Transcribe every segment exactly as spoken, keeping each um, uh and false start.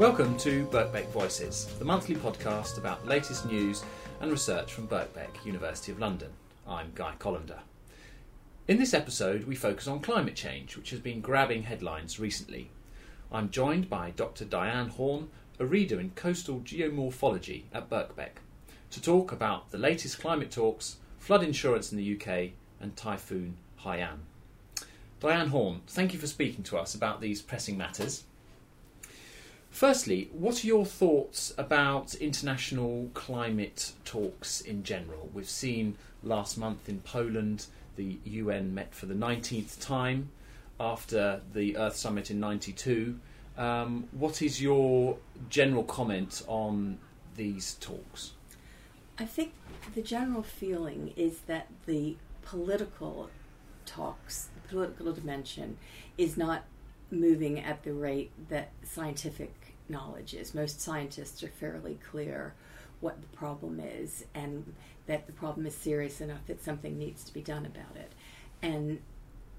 Welcome to Birkbeck Voices, the monthly podcast about the latest news and research from Birkbeck, University of London. I'm Guy Collender. In this episode, we focus on climate change, which has been grabbing headlines recently. I'm joined by Doctor Diane Horn, a reader in coastal geomorphology at Birkbeck, to talk about the latest climate talks, flood insurance in the U K, and typhoon Haiyan. Diane Horn, thank you for speaking to us about these pressing matters. Firstly, what are your thoughts about international climate talks in general? We've seen last month in Poland, the U N met for the nineteenth time after the Earth Summit in ninety-two. Um, what is your general comment on these talks? I think the general feeling is that the political talks, the political dimension, is not moving at the rate that scientific knowledge is. Most scientists are fairly clear what the problem is and that the problem is serious enough that something needs to be done about it. And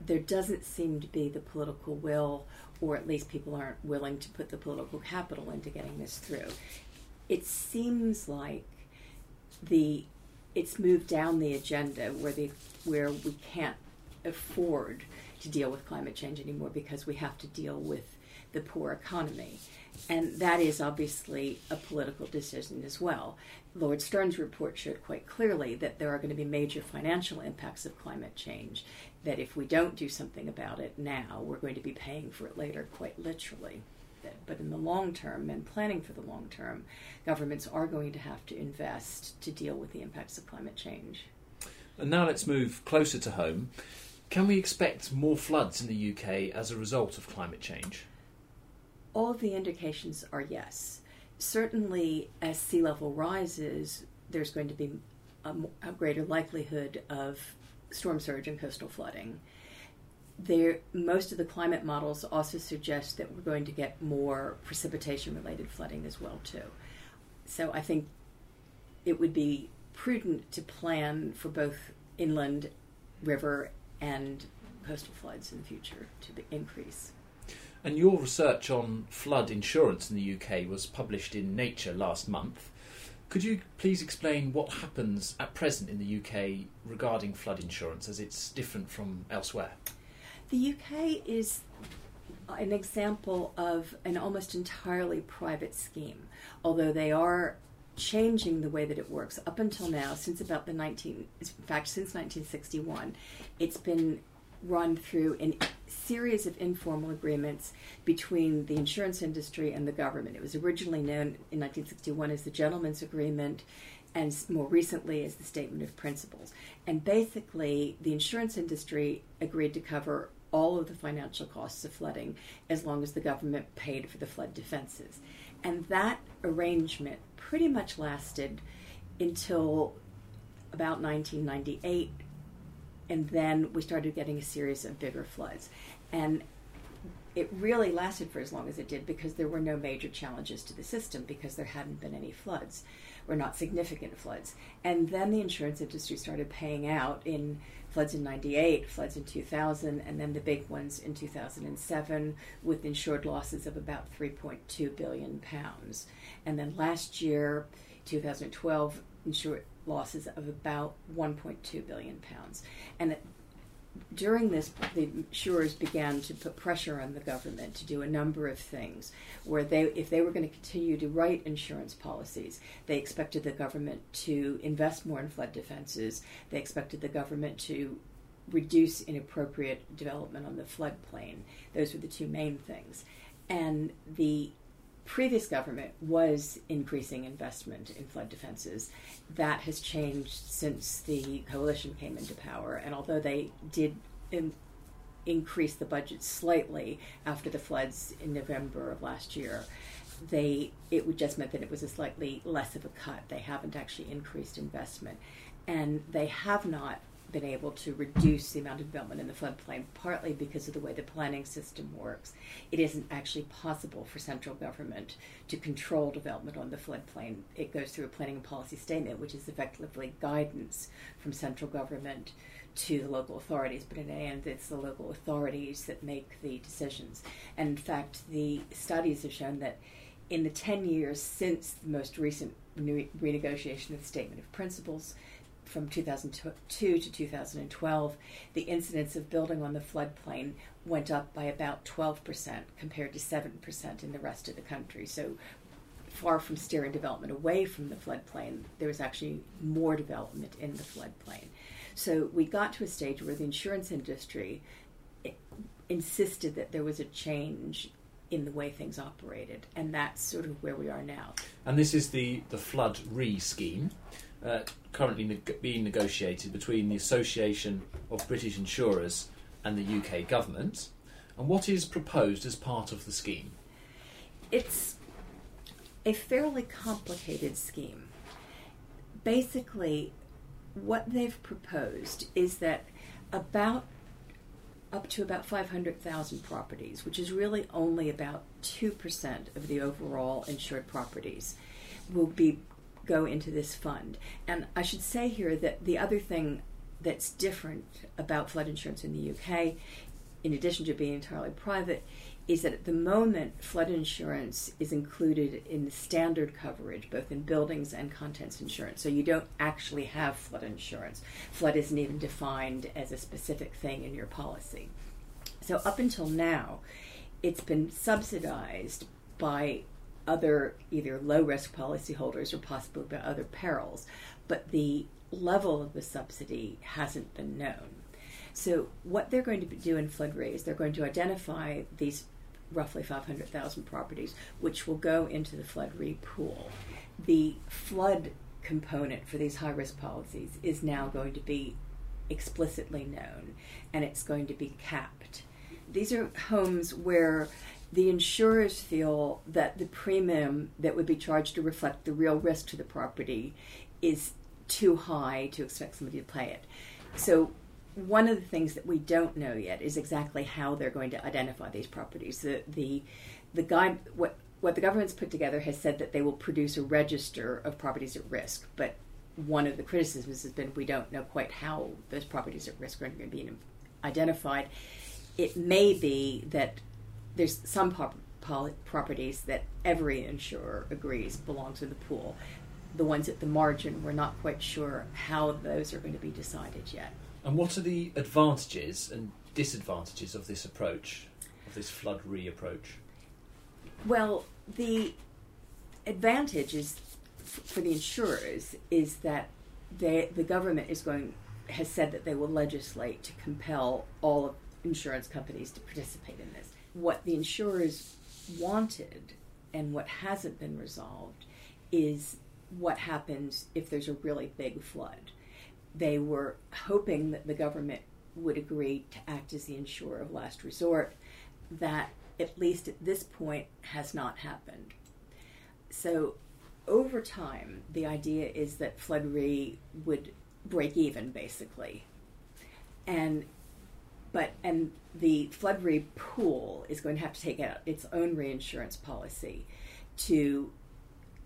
there doesn't seem to be the political will, or at least people aren't willing to put the political capital into getting this through. It seems like the it's moved down the agenda where the where we can't afford to deal with climate change anymore because we have to deal with the poor economy. And that is obviously a political decision as well. Lord Stern's report showed quite clearly that there are going to be major financial impacts of climate change, that if we don't do something about it now, we're going to be paying for it later, quite literally. But in the long term and planning for the long term, governments are going to have to invest to deal with the impacts of climate change. And now let's move closer to home. Can we expect more floods in the U K as a result of climate change? All of the indications are yes. Certainly, as sea level rises, there's going to be a, a greater likelihood of storm surge and coastal flooding. There, most of the climate models also suggest that we're going to get more precipitation-related flooding as well, too. So I think it would be prudent to plan for both inland, river, and coastal floods in the future to be increase. And your research on flood insurance in the U K was published in Nature last month. Could you please explain what happens at present in the U K regarding flood insurance, as it's different from elsewhere? The U K is an example of an almost entirely private scheme, although they are changing the way that it works. Up until now, since about the nineteen, in fact, since nineteen sixty-one, it's been run through a series of informal agreements between the insurance industry and the government. It was originally known in nineteen sixty-one as the Gentleman's Agreement, and more recently as the Statement of Principles. And basically, the insurance industry agreed to cover all of the financial costs of flooding as long as the government paid for the flood defenses. And that arrangement pretty much lasted until about nineteen ninety-eight, and then we started getting a series of bigger floods. And it really lasted for as long as it did because there were no major challenges to the system because there hadn't been any floods, or not significant floods. And then the insurance industry started paying out in floods in ninety-eight, floods in two thousand, and then the big ones in two thousand seven with insured losses of about three point two billion pounds. And then last year, two thousand twelve, insured losses of about one point two billion pounds. And it, during this, the insurers began to put pressure on the government to do a number of things where they, if they were going to continue to write insurance policies, they expected the government to invest more in flood defenses. They expected the government to reduce inappropriate development on the floodplain. Those were the two main things. And the previous government was increasing investment in flood defences. That has changed since the coalition came into power, and although they did in- increase the budget slightly after the floods in November of last year, they it would just meant that it was a slightly less of a cut. They haven't actually increased investment, and they have not been able to reduce the amount of development in the floodplain, partly because of the way the planning system works. It isn't actually possible for central government to control development on the floodplain. It goes through a planning and policy statement, which is effectively guidance from central government to the local authorities, but in the end it's the local authorities that make the decisions. And in fact, the studies have shown that in the ten years since the most recent rene renegotiation of the Statement of Principles from two thousand two to two thousand twelve, the incidence of building on the floodplain went up by about twelve percent compared to seven percent in the rest of the country. So far from steering development away from the floodplain, there was actually more development in the floodplain. So we got to a stage where the insurance industry insisted that there was a change in the way things operated, and that's sort of where we are now. And this is the, the Flood Re scheme, uh, currently neg being negotiated between the Association of British Insurers and the U K government. And what is proposed as part of the scheme? It's a fairly complicated scheme. Basically, what they've proposed is that about up to about five hundred thousand properties, which is really only about two percent of the overall insured properties, will be go into this fund. And I should say here that the other thing that's different about flood insurance in the U K, in addition to being entirely private, is that at the moment flood insurance is included in the standard coverage, both in buildings and contents insurance. So you don't actually have flood insurance. Flood isn't even defined as a specific thing in your policy. So up until now, it's been subsidized by other either low-risk policyholders or possibly by other perils, but the level of the subsidy hasn't been known. So what they're going to do in Flood Re is they're going to identify these roughly five hundred thousand properties, which will go into the Flood Re pool. The flood component for these high-risk policies is now going to be explicitly known, and it's going to be capped. These are homes where the insurers feel that the premium that would be charged to reflect the real risk to the property is too high to expect somebody to pay it. So one of the things that we don't know yet is exactly how they're going to identify these properties. The the the guide what what the government's put together has said that they will produce a register of properties at risk, but one of the criticisms has been we don't know quite how those properties at risk are going to be identified. It may be that there's some pop, pol, properties that every insurer agrees belong to the pool. The ones at the margin, we're not quite sure how those are going to be decided yet. And what are the advantages and disadvantages of this approach, of this Flood Re approach? Well, the advantage is for the insurers is that they, the government is going has said that they will legislate to compel all insurance companies to participate in this. What the insurers wanted and what hasn't been resolved is what happens if there's a really big flood. They were hoping that the government would agree to act as the insurer of last resort. That, at least at this point, has not happened. So over time, the idea is that Flood Re would break even, basically. And but and the Flood Re pool is going to have to take out its own reinsurance policy to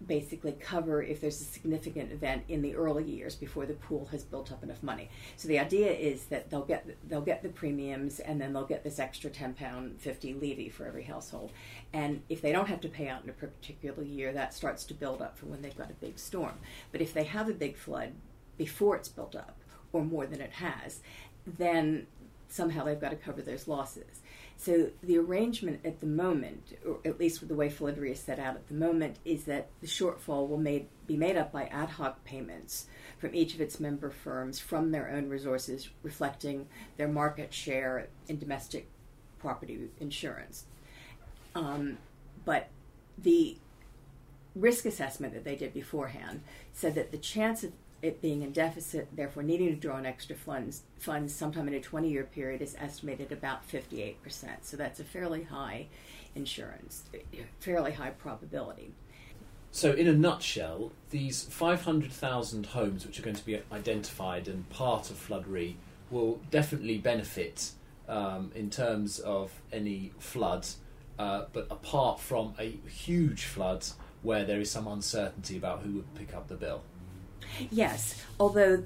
basically cover if there's a significant event in the early years before the pool has built up enough money. So the idea is that they'll get they'll get the premiums, and then they'll get this extra ten pound fifty levy for every household. And if they don't have to pay out in a particular year, that starts to build up for when they've got a big storm. But if they have a big flood before it's built up, or more than it has, then somehow they've got to cover those losses. So the arrangement at the moment, or at least with the way Flood Re is set out at the moment, is that the shortfall will made, be made up by ad hoc payments from each of its member firms from their own resources, reflecting their market share in domestic property insurance. Um, but the risk assessment that they did beforehand said that the chance of it being in deficit, therefore needing to draw on extra funds, funds sometime in a twenty-year period is estimated about fifty-eight percent. So that's a fairly high insurance, fairly high probability. So in a nutshell, these five hundred thousand homes which are going to be identified and part of Flood Re will definitely benefit um, in terms of any floods, uh, but apart from a huge flood where there is some uncertainty about who would pick up the bill. Yes, although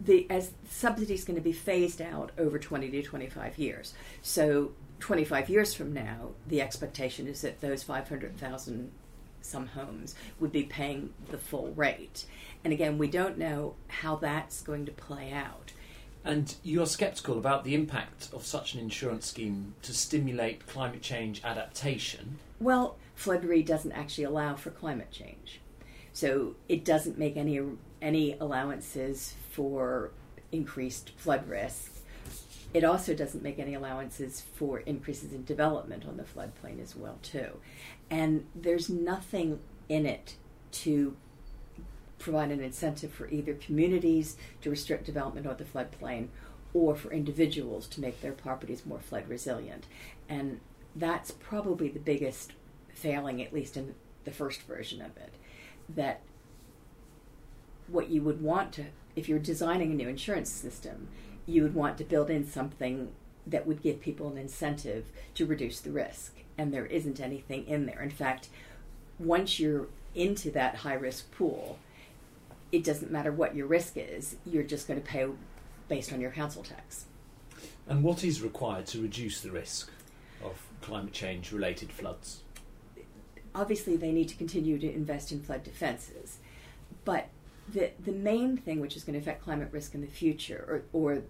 the as subsidy is going to be phased out over twenty to twenty-five years. So twenty-five years from now, the expectation is that those five hundred thousand some homes would be paying the full rate. And again, we don't know how that's going to play out. And you're sceptical about the impact of such an insurance scheme to stimulate climate change adaptation. Well, Flood Re doesn't actually allow for climate change. So it doesn't make any any allowances for increased flood risk. It also doesn't make any allowances for increases in development on the floodplain as well, too. And there's nothing in it to provide an incentive for either communities to restrict development on the floodplain or for individuals to make their properties more flood resilient. And that's probably the biggest failing, at least in the first version of it, that what you would want to, if you're designing a new insurance system, you would want to build in something that would give people an incentive to reduce the risk. And there isn't anything in there. In fact, once you're into that high-risk pool, it doesn't matter what your risk is. You're just going to pay based on your council tax. And what is required to reduce the risk of climate change-related floods? Obviously, they need to continue to invest in flood defences. But the the main thing which is going to affect climate risk in the future, or, or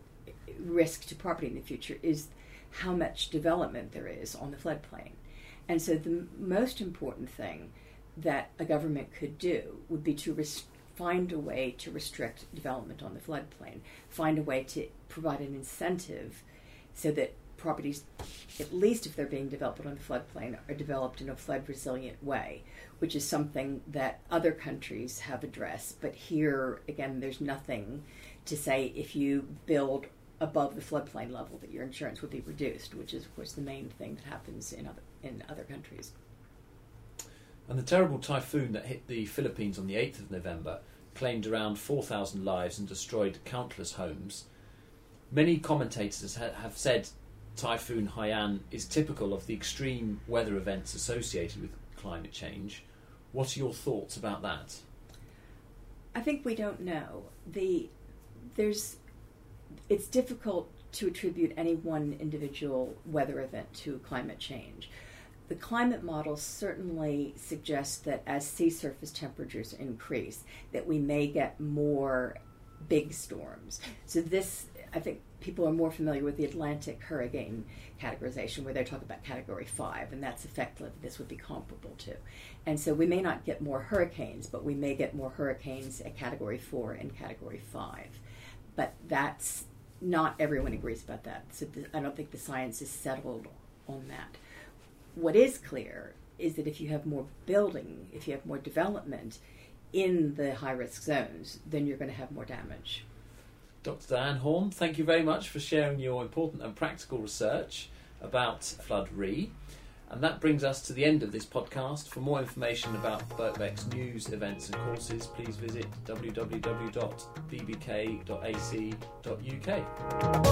risk to property in the future, is how much development there is on the floodplain. And so the most important thing that a government could do would be to rest- find a way to restrict development on the floodplain, find a way to provide an incentive so that properties, at least if they're being developed on the floodplain, are developed in a flood-resilient way, which is something that other countries have addressed. But here, again, there's nothing to say if you build above the floodplain level that your insurance would be reduced, which is, of course, the main thing that happens in other, in other countries. And the terrible typhoon that hit the Philippines on the eighth of November claimed around four thousand lives and destroyed countless homes. Many commentators ha- have said typhoon Haiyan is typical of the extreme weather events associated with climate change. What are your thoughts about that? I think we don't know. The there's it's difficult to attribute any one individual weather event to climate change. The climate models certainly suggest that as sea surface temperatures increase, that we may get more big storms. So this, I think, people are more familiar with the Atlantic hurricane categorization, where they're talking about category five, and that's effectively this would be comparable to. And so we may not get more hurricanes, but we may get more hurricanes at category four and category five. But that's, not everyone agrees about that. So th- I don't think the science is settled on that. What is clear is that if you have more building, if you have more development in the high-risk zones, then you're going to have more damage. Doctor Diane Horn, thank you very much for sharing your important and practical research about Flood Re. And that brings us to the end of this podcast. For more information about Birkbeck's news, events and courses, please visit w w w dot b b k dot a c dot u k.